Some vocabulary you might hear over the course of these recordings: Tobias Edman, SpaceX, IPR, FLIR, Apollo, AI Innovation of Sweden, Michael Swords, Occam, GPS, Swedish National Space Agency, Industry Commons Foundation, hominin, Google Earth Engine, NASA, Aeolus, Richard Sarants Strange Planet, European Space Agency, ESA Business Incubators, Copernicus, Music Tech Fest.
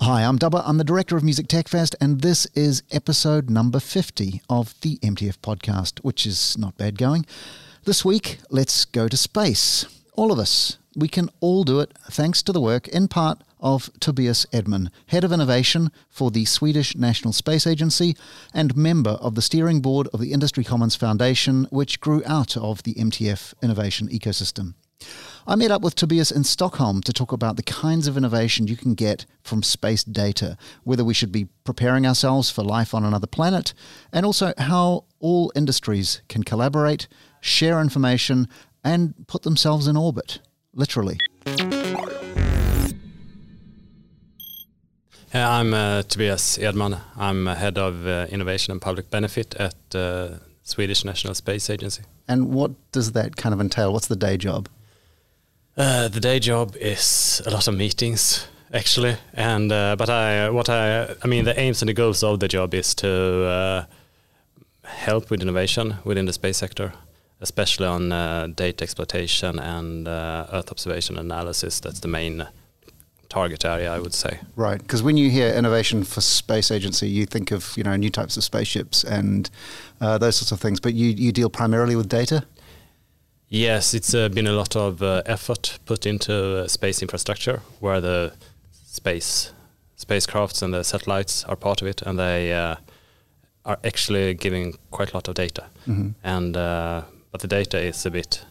Hi, I'm Dubba, I'm the director of Music Tech Fest, and this is episode number 50 of the MTF podcast, which is not bad going. This week, let's go to space. All of us. We can all do it thanks to the work, in part, of Tobias Edman, Head of Innovation for the Swedish National Space Agency and member of the steering board of the Industry Commons Foundation, which grew out of the MTF innovation ecosystem. I met up with Tobias in Stockholm to talk about the kinds of innovation you can get from space data, whether we should be preparing ourselves for life on another planet, and also how all industries can collaborate, share information, and put themselves in orbit, literally. I'm Tobias Edman. I'm Head of Innovation and Public Benefit at Swedish National Space Agency. And what does that kind of entail? What's the day job? The day job is a lot of meetings, actually. And But the aims and the goals of the job is to help with innovation within the space sector, especially on data exploitation and Earth observation analysis. That's the main target area, I would say. Right, because when you hear innovation for space agency, you think of, you know, new types of spaceships and those sorts of things, but you deal primarily with data? Yes, it's been a lot of effort put into space infrastructure, where the spacecrafts and the satellites are part of it, and they are actually giving quite a lot of data. Mm-hmm. And but the data is a bit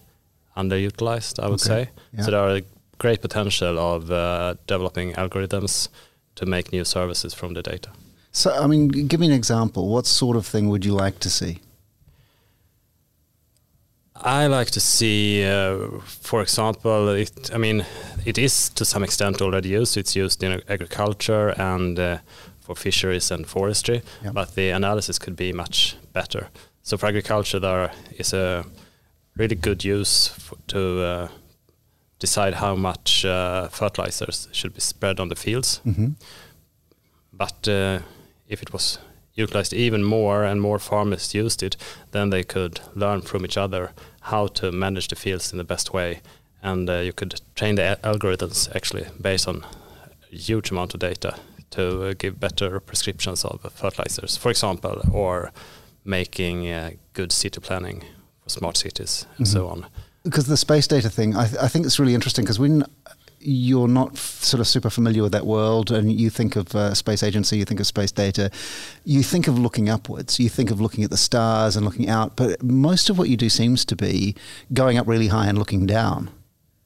underutilized, I would say. Yeah. So there are great potential of developing algorithms to make new services from the data. So, I mean, give me an example. What sort of thing would you like to see? I like to see, for example, it is to some extent already used. It's used in agriculture and for fisheries and forestry, yep. But the analysis could be much better. So for agriculture, there is a really good use to decide how much fertilizers should be spread on the fields. Mm-hmm. But if it was utilized even more and more farmers used it, then they could learn from each other how to manage the fields in the best way. And you could train the algorithms actually based on a huge amount of data to give better prescriptions of fertilizers, for example, or making good city planning for smart cities, mm-hmm. and so on. Because the space data thing, I think it's really interesting, because when you're not sort of super familiar with that world and you think of space agency, you think of space data, you think of looking upwards, you think of looking at the stars and looking out, but most of what you do seems to be going up really high and looking down.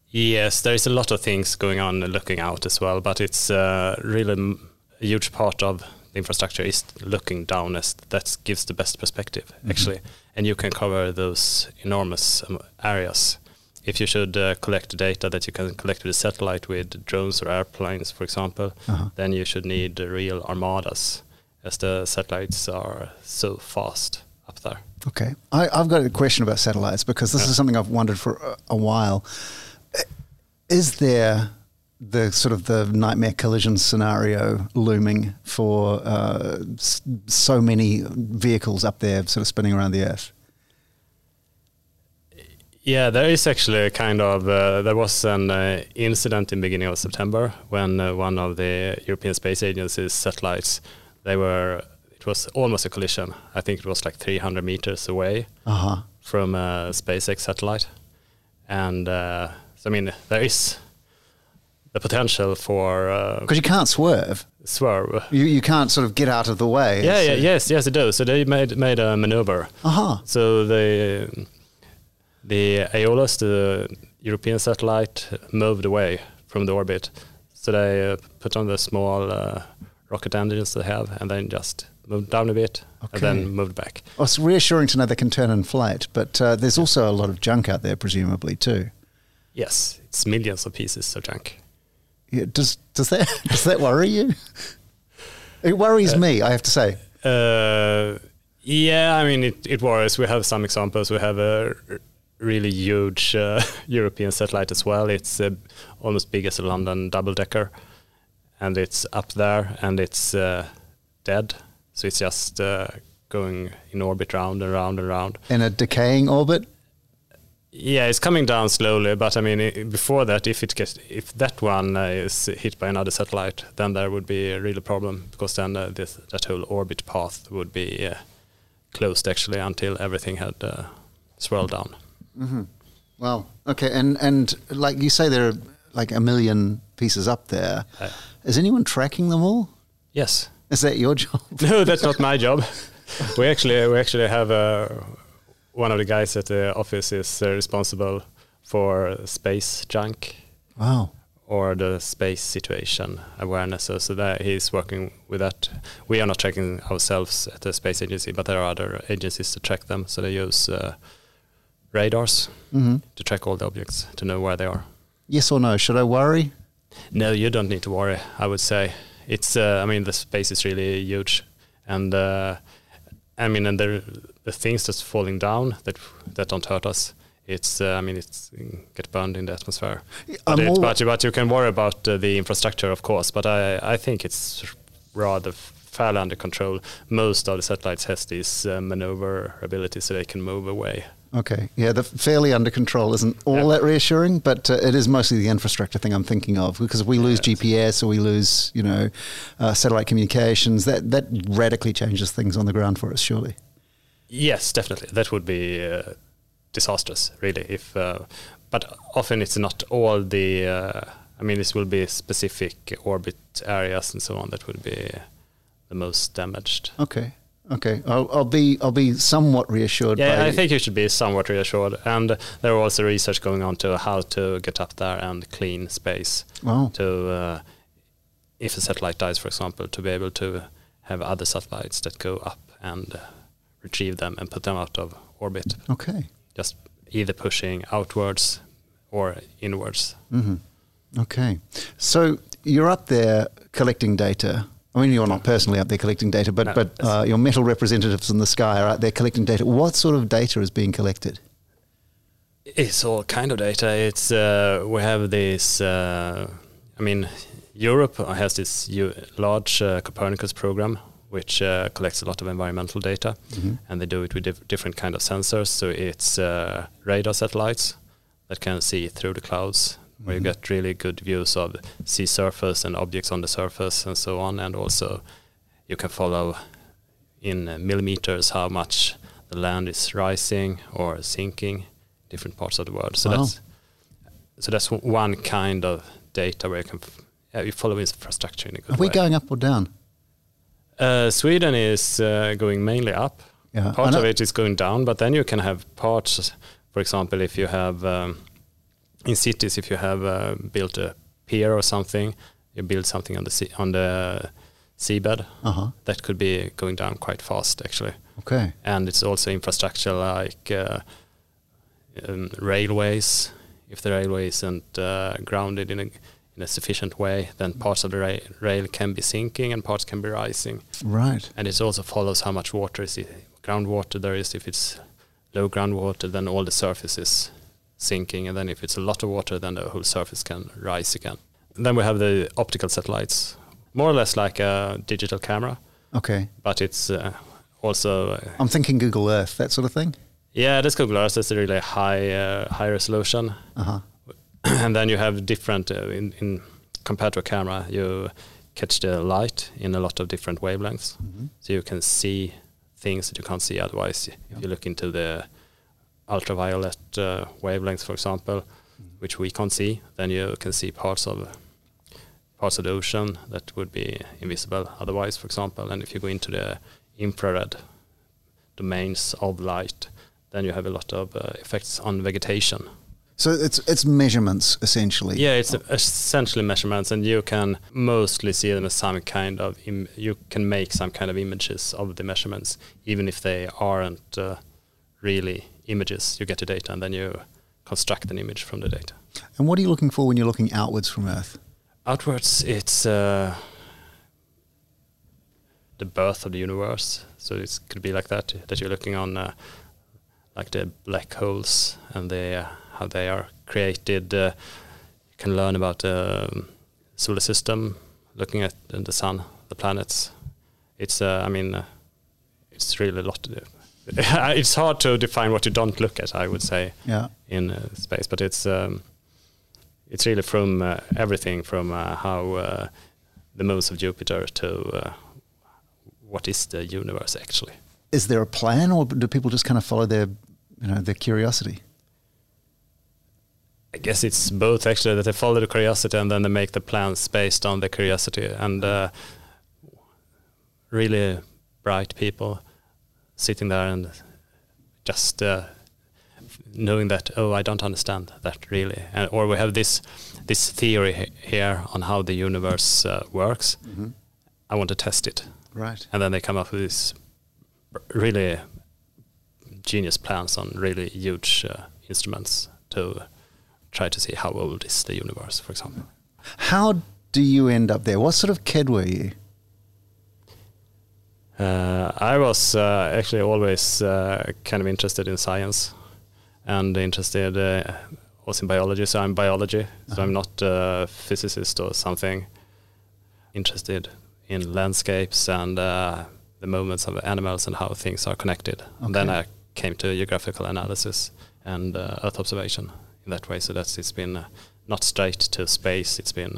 Yes, there is a lot of things going on looking out as well, but it's really a huge part of the infrastructure is looking down, as that gives the best perspective, mm-hmm. actually. And you can cover those enormous areas. If you should collect the data that you can collect with a satellite with drones or airplanes, for example, uh-huh. then you should need real armadas, as the satellites are so fast up there. Okay. I've got a question about satellites, because this is something I've wondered for a while. Is there the sort of the nightmare collision scenario looming for so many vehicles up there sort of spinning around the Earth? Yeah, there is actually a kind of, there was an incident in the beginning of September when one of the European Space Agency's satellites, it was almost a collision. I think it was like 300 meters away uh-huh. from a SpaceX satellite. And so, I mean, there is the potential for... Because you can't swerve. You can't sort of get out of the way. Yeah, yes, it does. So they made a maneuver. Uh-huh. So the Aeolus, the European satellite, moved away from the orbit. So they put on the small rocket engines they have and then just moved down a bit okay. and then moved back. Well, it's reassuring to know they can turn in flight, but there's also a lot of junk out there, presumably, too. Yes, it's millions of pieces of junk. Yeah, does that worry you? It worries me, I have to say. Yeah, I mean, it worries. We have some examples. We have a really huge European satellite as well. It's almost big as a London double-decker, and it's up there, and it's dead. So it's just going in orbit round and round and round. In a decaying orbit? Yeah, it's coming down slowly, but I mean, before that, if that one is hit by another satellite, then there would be a real problem, because then that whole orbit path would be closed actually until everything had swirled down. Mm-hmm. Wow. Okay, and like you say, there are like a million pieces up there. Is anyone tracking them all? Yes. Is that your job? No, that's not my job. We actually have one of the guys at the office is responsible for space junk. Wow. Or the space situation awareness. So that he's working with that. We are not tracking ourselves at the space agency, but there are other agencies to track them. So they use radars to track all the objects to know where they are. Yes or no? Should I worry? No, you don't need to worry, I would say. It's I mean, the space is really huge, and I mean, and the things that's falling down that don't hurt us, it's I mean, it's get burned in the atmosphere. But you can worry about the infrastructure, of course. But I think it's rather fairly under control. Most of the satellites has this maneuverability, so they can move away. Okay, yeah, the fairly under control isn't all that reassuring, but it is mostly the infrastructure thing I'm thinking of, because if we lose GPS or we lose, satellite communications, that radically changes things on the ground for us, surely. Yes, definitely. That would be disastrous, really. But often it's not all the. I mean, this will be specific orbit areas and so on that would be the most damaged. Okay. Okay, I'll be somewhat reassured. Yeah, I think you should be somewhat reassured. And there are also research going on to how to get up there and clean space. Wow. To if a satellite dies, for example, to be able to have other satellites that go up and retrieve them and put them out of orbit. Okay. Just either pushing outwards or inwards. Mm-hmm. Okay, so you're up there collecting data. I mean, you're not personally out there collecting data, but your metal representatives in the sky are out there collecting data. What sort of data is being collected? It's all kind of data. It's we have this. I mean, Europe has this large Copernicus program, which collects a lot of environmental data, and they do it with different kind of sensors. So it's radar satellites that can see through the clouds, where you get really good views of sea surface and objects on the surface and so on. And also you can follow in millimeters how much the land is rising or sinking, different parts of the world. So that's one kind of data where you can you follow infrastructure in a good way. Are we going up or down? Sweden is going mainly up. Yeah. Part of it is going down, but then you can have parts, for example, if you have... in cities, if you have built a pier or something, you build something on the seabed, that could be going down quite fast, actually. Okay. And it's also infrastructure like railways. If the railway isn't grounded in a sufficient way, then parts of the rail can be sinking and parts can be rising. Right. And it also follows how much water is groundwater there is. If it's low groundwater, then all the surfaces sinking, and then if it's a lot of water, then the whole surface can rise again. And then we have the optical satellites, more or less like a digital camera. Okay. But it's also... I'm thinking Google Earth, that sort of thing? Yeah, that's Google Earth. That's a really high resolution. And then you have different... compared to a camera, you catch the light in a lot of different wavelengths. So you can see things that you can't see otherwise. If you look into the ultraviolet wavelengths, for example, which we can't see, then you can see parts of the ocean that would be invisible otherwise, for example. And if you go into the infrared domains of light, then you have a lot of effects on vegetation. So it's measurements, essentially. Yeah, it's essentially measurements, and you can mostly see them as some kind of... you can make some kind of images of the measurements, even if they aren't really... images. You get the data and then you construct an image from the data. And what are you looking for when you're looking outwards from Earth? Outwards, it's the birth of the universe. So it could be like that you're looking on like the black holes and how they are created. You can learn about the solar system, looking at the sun, the planets. It's really a lot to do. It's hard to define what you don't look at, I would say, in space. But it's really from everything, from how the moons of Jupiter to what is the universe actually. Is there a plan, or do people just kind of follow their, their curiosity? I guess it's both, actually, that they follow the curiosity and then they make the plans based on the curiosity. And really bright people sitting there and just knowing that, oh, I don't understand that really, and, or we have this theory here on how the universe works. Mm-hmm. I want to test it, right? And then they come up with these really genius plans on really huge instruments to try to see how old is the universe, for example. How do you end up there? What sort of kid were you? I was actually always kind of interested in science, and interested also in biology. So I'm biology, so I'm not a physicist or something. Interested in landscapes and the movements of animals and how things are connected. Okay. And then I came to geographical analysis and Earth observation in that way. So it's been not straight to space. It's been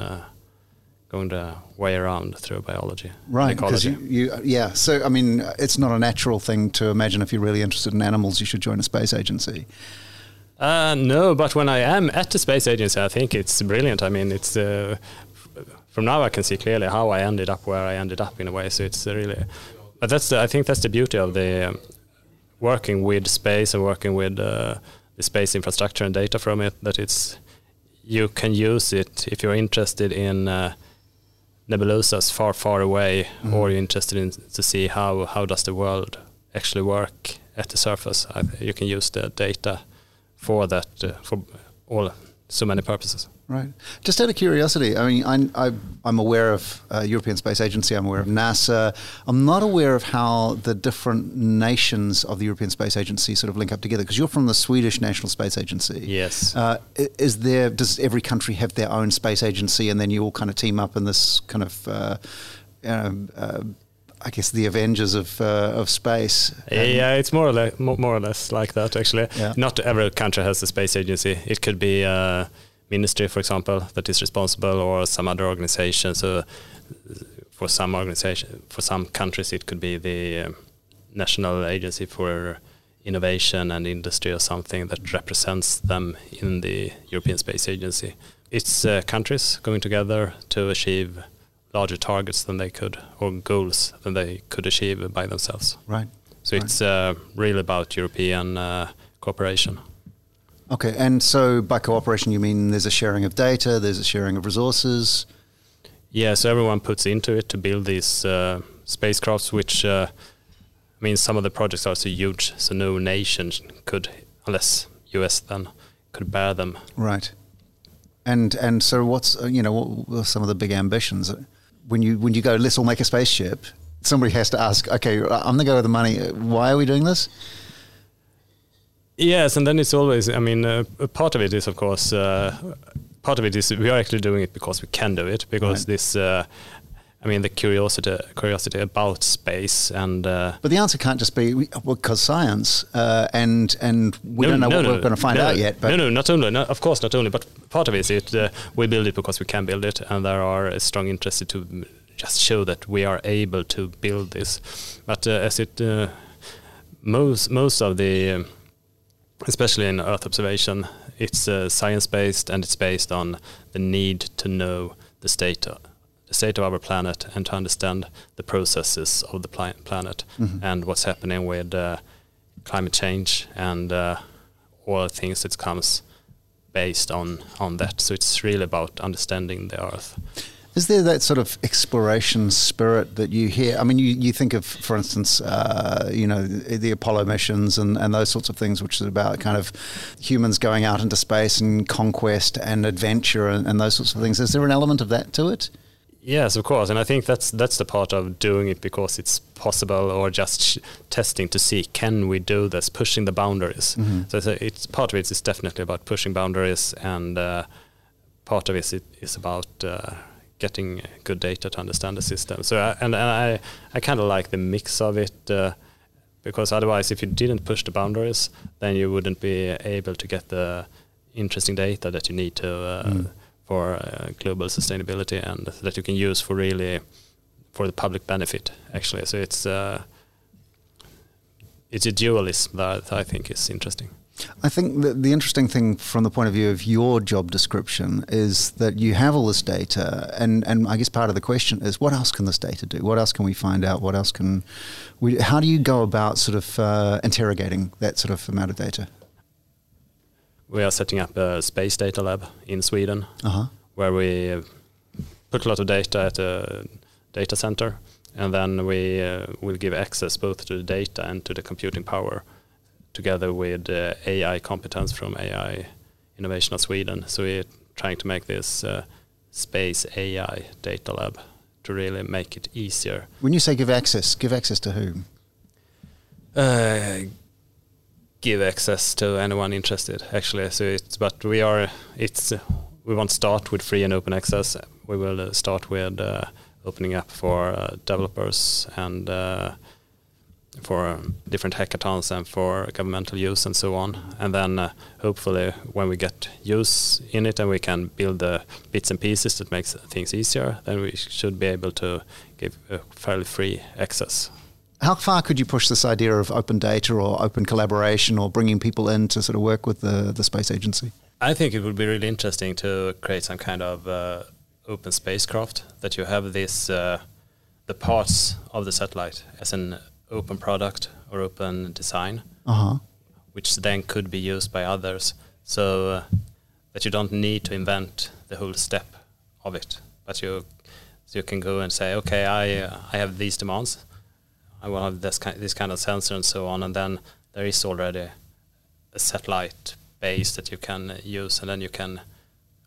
going the way around through biology, right? Because you so I mean, it's not a natural thing to imagine. If you're really interested in animals, you should join a space agency. No, but when I am at the space agency, I think it's brilliant. I mean, it's from now I can see clearly how I ended up where I ended up in a way. So it's really, but I think that's the beauty of the working with space and working with the space infrastructure and data from it. That you can use it if you're interested in nebulosas far, far away, or you're interested in to see how does the world actually work at the surface. You can use the data for that for so many purposes. Right. Just out of curiosity, I mean, I'm aware of European Space Agency. I'm aware of NASA. I'm not aware of how the different nations of the European Space Agency sort of link up together, because you're from the Swedish National Space Agency. Yes. Does every country have their own space agency, and then you all kind of team up in this kind of, I guess, the Avengers of space? Yeah, it's more or less like that, actually. Yeah. Not every country has a space agency. It could be ministry, for example, that is responsible, or some other organization. So for some countries, it could be the National Agency for Innovation and Industry or something that represents them in the European Space Agency. It's countries coming together to achieve larger targets than they could, or goals than they could achieve by themselves. Right. So it's really about European cooperation. Okay, and so by cooperation you mean there's a sharing of data, there's a sharing of resources? Yeah, so everyone puts into it to build these spacecrafts, which means some of the projects are so huge, so no nation could, unless US then, could bear them. Right. And so what's, what are some of the big ambitions? When you go, let's all make a spaceship, somebody has to ask, okay, I'm the guy with the money, why are we doing this? Yes, and then it's always, part of it is, of course, we are actually doing it because we can do it, because this, the curiosity about space and... But the answer can't just be, because science, and we don't know what we're going to find out yet. But not only, but part of it is we build it because we can build it, and there are a strong interest to just show that we are able to build this. But as it... most of the... especially in Earth observation, it's science-based, and it's based on the need to know the state of our planet and to understand the processes of the planet and what's happening with climate change and all things that comes based on that. So it's really about understanding the Earth. Is there that sort of exploration spirit that you hear? I mean, you think of, for instance, the Apollo missions and those sorts of things, which is about kind of humans going out into space and conquest and adventure and those sorts of things. Is there an element of that to it? Yes, of course. And I think that's the part of doing it because it's possible, or just testing to see, can we do this, pushing the boundaries. Mm-hmm. So it's part of it is definitely about pushing boundaries, and part of it is about... getting good data to understand the system. So I kind of like the mix of it because otherwise, if you didn't push the boundaries, then you wouldn't be able to get the interesting data that you need to for global sustainability, and that you can use for really for the public benefit, actually. So it's a dualism that I think is interesting. I think that the interesting thing from the point of view of your job description is that you have all this data, and I guess part of the question is, what else can this data do? What else can we find out? What else can we? How do you go about sort of interrogating that sort of amount of data? We are setting up a space data lab in Sweden, where we put a lot of data at a data center, and then we will give access both to the data and to the computing power, together with AI competence from AI Innovation of Sweden. So we're trying to make this space AI data lab to really make it easier. When you say give access to whom? Give access to anyone interested, actually. So it's, but we are, it's, we won't start with free and open access. We will start with opening up for developers and for different hackathons and for governmental use and so on. And then hopefully when we get use in it and we can build the bits and pieces that makes things easier, then we should be able to give a fairly free access. How far could you push this idea of open data or open collaboration or bringing people in to sort of work with the space agency? I think it would be really interesting to create some kind of open spacecraft, that you have this the parts of the satellite as an open product or open design, which then could be used by others, so that you don't need to invent the whole step of it, but you can go and say, okay, I have these demands, I will have this kind of sensor and so on, and then there is already a satellite base that you can use, and then you can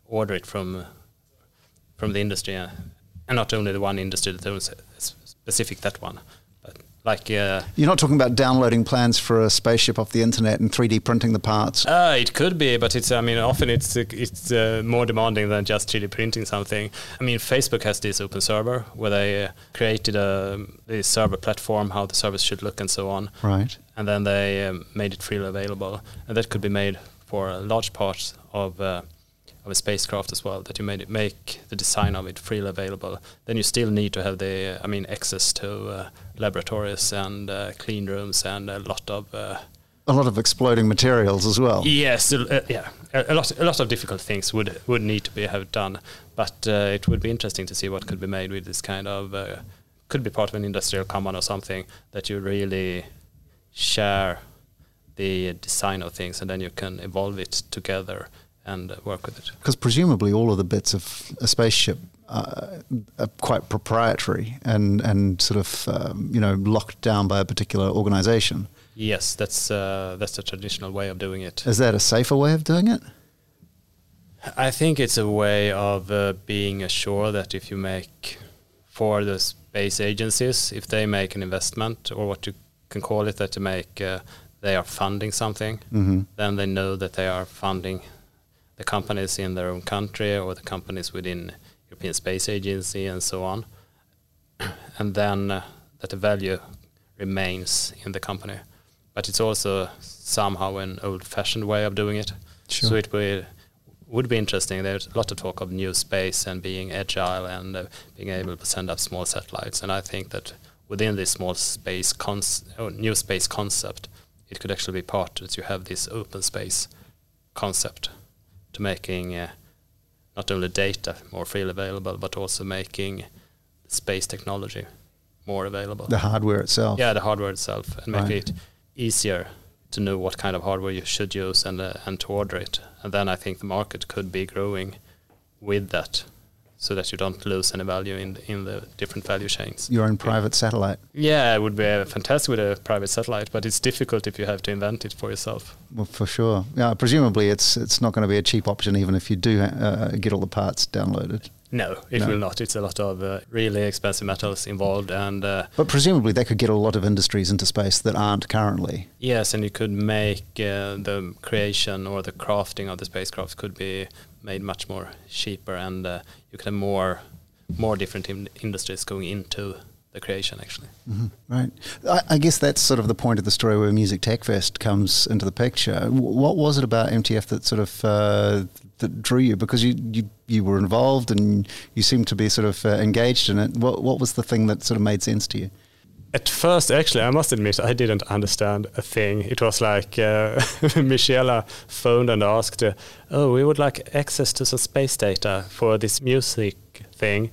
order it from the industry, and not only the one industry that owns specific that one. Like, you're not talking about downloading plans for a spaceship off the internet and 3D printing the parts. It could be, but it's, I mean, often it's more demanding than just 3D printing something. I mean, Facebook has this open server where they created a server platform, how the service should look and so on. Right. And then they made it freely available, and that could be made for large parts of a spacecraft as well, that you make the design of it freely available. Then you still need to have the, I mean, access to laboratories and clean rooms and a lot of exploding materials as well. Yes, yeah, a lot of difficult things would need to be done. But it would be interesting to see what could be made with this kind of could be part of an industrial common or something, that you really share the design of things, and then you can evolve it together and work with it. Because presumably all of the bits of a spaceship are quite proprietary and sort of you know, locked down by a particular organisation. Yes, that's the traditional way of doing it. Is that a safer way of doing it? I think it's a way of being assured that if you make, for the space agencies, if they make an investment, or what you can call it, that they are funding something, then they know that they are funding the companies in their own country or the companies within European Space Agency and so on, and then that the value remains in the company. But it's also somehow an old-fashioned way of doing it. Sure. So it would be interesting. There's a lot of talk of new space and being agile and being able to send up small satellites, and I think that within this small space new space concept, it could actually be part that you have this open space concept, to making not only data more freely available, but also making space technology more available. The hardware itself. Yeah, the hardware itself, and right, make it easier to know what kind of hardware you should use and to order it. And then I think the market could be growing with that, so that you don't lose any value in the different value chains. Your own private satellite. Yeah, it would be fantastic with a private satellite, but it's difficult if you have to invent it for yourself. Well, for sure. Yeah, presumably it's not going to be a cheap option, even if you do get all the parts downloaded. No, it will not. It's a lot of really expensive metals involved. And but presumably they could get a lot of industries into space that aren't currently. Yes, and you could make the creation or the crafting of the spacecraft could be made much more cheaper, and you can have more different industries going into the creation, actually. Mm-hmm. Right. I guess that's sort of the point of the story where Music Tech Fest comes into the picture. What was it about MTF that sort of that drew you? Because you were involved and you seemed to be sort of engaged in it. What was the thing that sort of made sense to you? At first, actually, I must admit, I didn't understand a thing. It was like Michela phoned and asked, oh, we would like access to some space data for this music thing.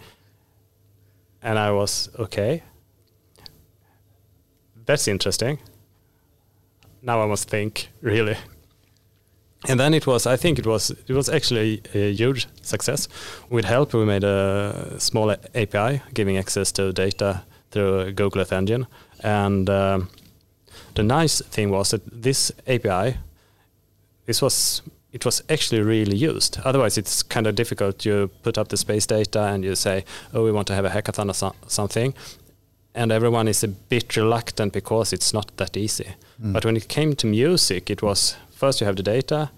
And I was, okay, that's interesting. Now I must think, really. And then it was, I think it was actually a huge success. With help, we made a small API giving access to data through Google Earth Engine. And the nice thing was that this API, it was actually really used. Otherwise, it's kind of difficult. You put up the space data and you say, oh, we want to have a hackathon or something. And everyone is a bit reluctant because it's not that easy. Mm. But when it came to music, it was first you have the data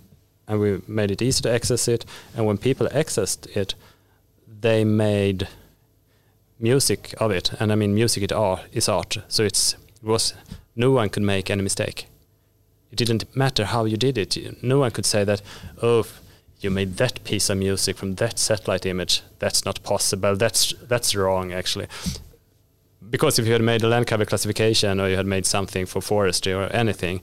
and we made it easy to access it. And when people accessed it, they made music of it. And I mean, music is art. So no one could make any mistake. It didn't matter how you did it. No one could say that, oh, you made that piece of music from that satellite image. That's not possible. That's wrong, actually. Because if you had made a land cover classification or you had made something for forestry or anything,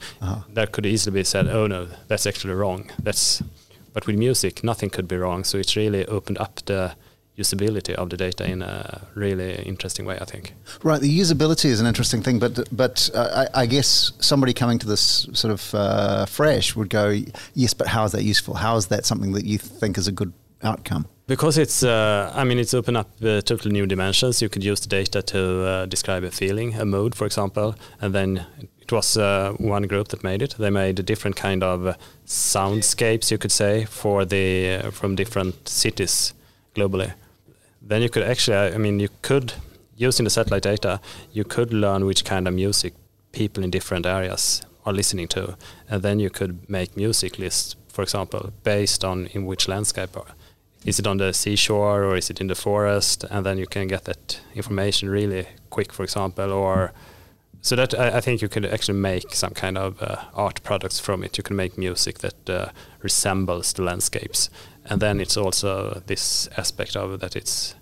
that could easily be said, oh, no, that's actually wrong. But with music, nothing could be wrong. So it's really opened up the usability of the data in a really interesting way, I think. Right, the usability is an interesting thing, but I guess somebody coming to this sort of fresh would go, yes, but how is that useful? How is that something that you think is a good outcome? Because it's opened up totally new dimensions. You could use the data to describe a feeling, a mood, for example, and then it was one group that made it. They made a different kind of soundscapes, you could say, from different cities globally. Then you could actually, using the satellite data, you could learn which kind of music people in different areas are listening to. And then you could make music lists, for example, based on in which landscape. Is it on the seashore or is it in the forest? And then you can get that information really quick, for example. So that I think you could actually make some kind of art products from it. You can make music that resembles the landscapes. And then it's also this aspect of that it's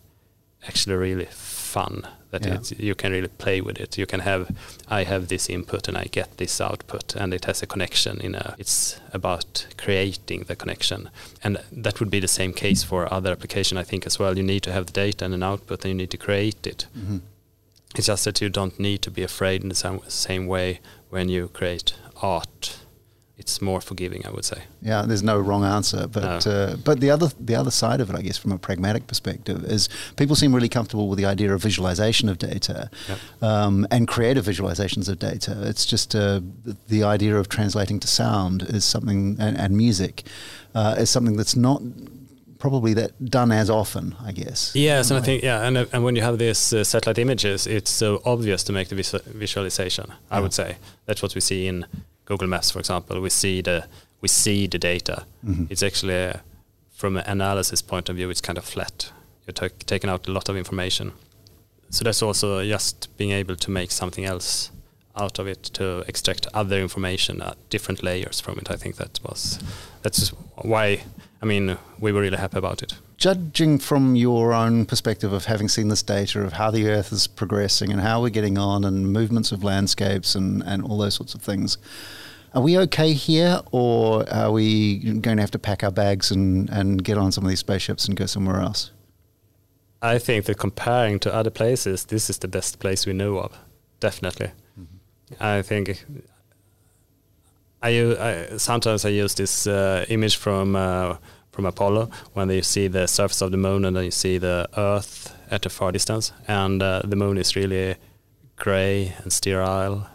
actually really fun, that you can really play with it. You can have, I have this input and I get this output, and it has a connection. It's about creating the connection. And that would be the same case for other application, I think, as well. You need to have the data and an output, and you need to create it. Mm-hmm. It's just that you don't need to be afraid in the same way when you create art. It's more forgiving, I would say. Yeah, there's no wrong answer, but no. But the other side of it, I guess, from a pragmatic perspective, is people seem really comfortable with the idea of visualization of data, and creative visualizations of data. It's just the idea of translating to sound is something, and music is something that's not probably that done as often, I guess. Yes, and I think and when you have these satellite images, it's so obvious to make the visualization. I would say that's what we see in Google Maps, for example. We see the data. Mm-hmm. It's actually, from an analysis point of view, it's kind of flat. You're taking out a lot of information. So that's also just being able to make something else out of it, to extract other information, different layers from it. I think that's why, we were really happy about it. Judging from your own perspective of having seen this data of how the Earth is progressing and how we're getting on and movements of landscapes and all those sorts of things, are we okay here, or are we going to have to pack our bags and get on some of these spaceships and go somewhere else? I think that comparing to other places, this is the best place we know of, definitely. Mm-hmm. I think I sometimes use this image from Apollo, when you see the surface of the moon and then you see the Earth at a far distance, and the moon is really grey and sterile,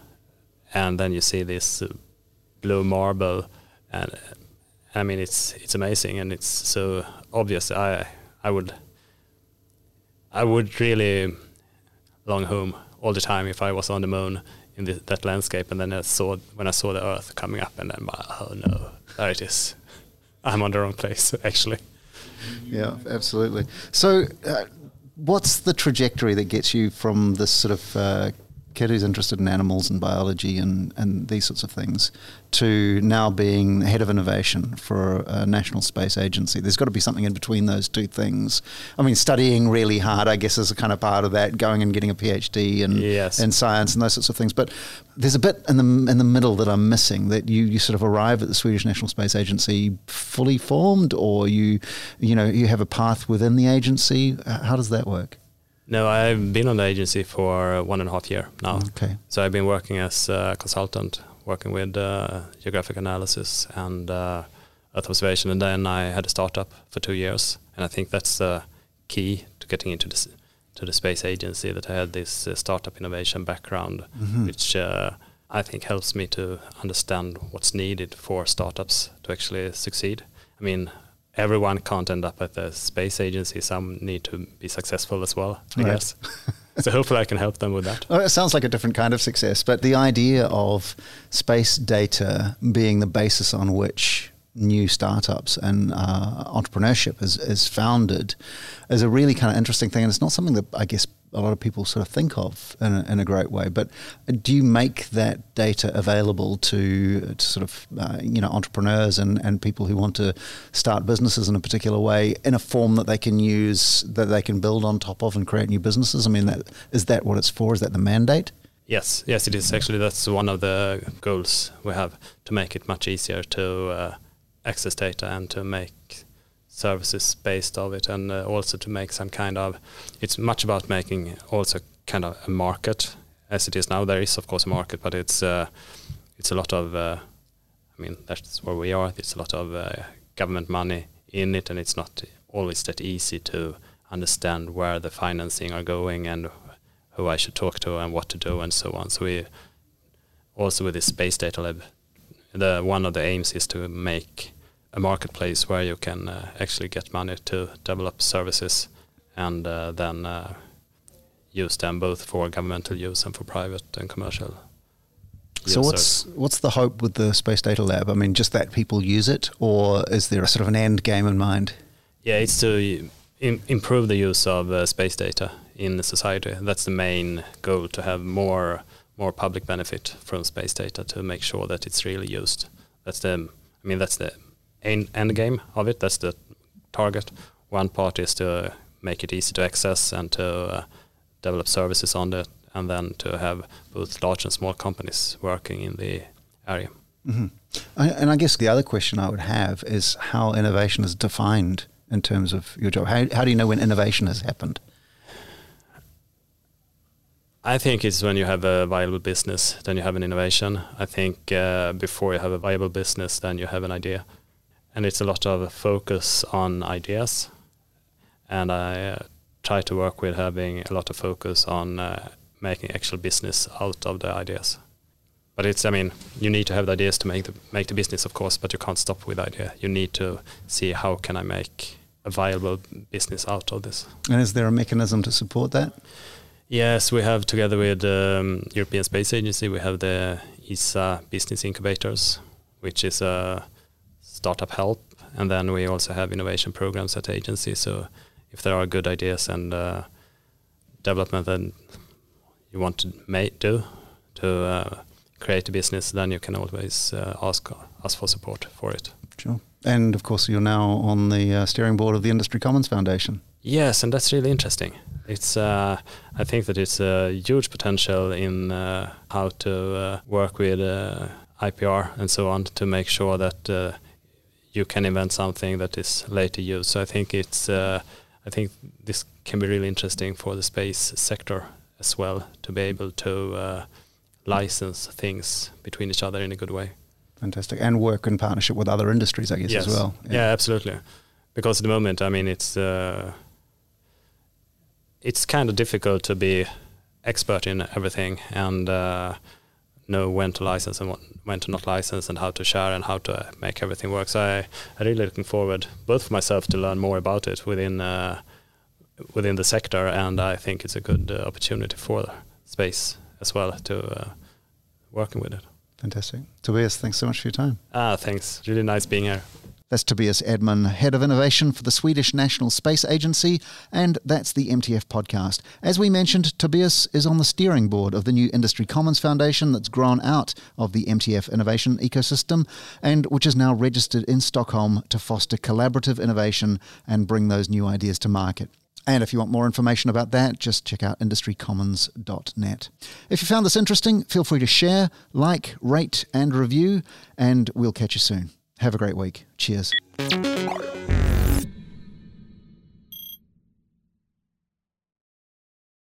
and then you see this blue marble, and it's amazing, and it's so obvious. I would really long home all the time if I was on the moon in that landscape, and then I saw the Earth coming up, and then oh no, there it is. I'm on the wrong place, actually. Yeah, absolutely. So what's the trajectory that gets you from this sort of kid who's interested in animals and biology and these sorts of things to now being head of innovation for a national space agency? There's got to be something in between those two things. I mean, studying really hard, I guess, is a kind of part of that, going and getting a PhD and in science and those sorts of things. But there's a bit in the middle that I'm missing, that you sort of arrive at the Swedish National Space Agency fully formed, or you have a path within the agency. How does that work? No, I've been on the agency for 1.5 years now. Okay. So I've been working as a consultant, working with geographic analysis and Earth observation. And then I had a startup for 2 years. And I think that's the key to getting into the space agency, that I had this startup innovation background, which I think helps me to understand what's needed for startups to actually succeed. I mean, everyone can't end up at the space agency. Some need to be successful as well, I guess. So hopefully I can help them with that. Well, it sounds like a different kind of success, but the idea of space data being the basis on which new startups and entrepreneurship is founded is a really kind of interesting thing. And it's not something that I guess a lot of people sort of think of in a great way. But do you make that data available to sort of entrepreneurs and people who want to start businesses in a particular way, in a form that they can use, that they can build on top of and create new businesses? I mean, is that what it's for? Is that the mandate? Yes, it is. Actually, that's one of the goals we have, to make it much easier to access data and to make services based of it, and also to make some kind of, it's much about making also kind of a market. As it is now, there is of course a market, but it's a lot of I mean, that's where we are. It's a lot of government money in it, and it's not always that easy to understand where the financing are going and who I should talk to and what to do and so on. So we also, with this space data lab, one of the aims is to make a marketplace where you can actually get money to develop services and then use them both for governmental use and for private and commercial use. So what's the hope with the Space Data Lab? I mean, just that people use it, or is there a sort of an end game in mind? Yeah, it's to improve the use of space data in the society. That's the main goal, to have more public benefit from space data, to make sure that it's really used. That's the end game of it. That's the target. One part is to make it easy to access and to develop services on it, and then to have both large and small companies working in the area. Mm-hmm. And I guess the other question I would have is how innovation is defined in terms of your job. How do you know when innovation has happened? I think it's when you have a viable business, then you have an innovation. I think before you have a viable business, then you have an idea. And it's a lot of focus on ideas. And I try to work with having a lot of focus on making actual business out of the ideas. But you need to have the ideas to make the business, of course, but you can't stop with the idea. You need to see, how can I make a viable business out of this? And is there a mechanism to support that? Yes, we have, together with the European Space Agency, we have the ESA Business Incubators, which is a startup help. And then we also have innovation programs at the agency. So if there are good ideas and development that you want to do to create a business, then you can always ask us for support for it. Sure. And of course, you're now on the steering board of the Industry Commons Foundation. Yes, and that's really interesting. It's I think that it's a huge potential in how to work with IPR and so on, to make sure that you can invent something that is later used. So I think I think this can be really interesting for the space sector as well, to be able to license things between each other in a good way. Fantastic, and work in partnership with other industries, I guess, as well. Yeah, absolutely. Because at the moment, it's kind of difficult to be expert in everything and know when to license and when to not license, and how to share and how to make everything work. So I'm really looking forward, both for myself, to learn more about it within the sector, and I think it's a good opportunity for space as well, to working with it. Fantastic. Tobias, thanks so much for your time. Thanks. Really nice being here. That's Tobias Edman, Head of Innovation for the Swedish National Space Agency, and that's the MTF podcast. As we mentioned, Tobias is on the steering board of the new Industry Commons Foundation that's grown out of the MTF innovation ecosystem and which is now registered in Stockholm to foster collaborative innovation and bring those new ideas to market. And if you want more information about that, just check out industrycommons.net. If you found this interesting, feel free to share, like, rate, and review, and we'll catch you soon. Have a great week. Cheers.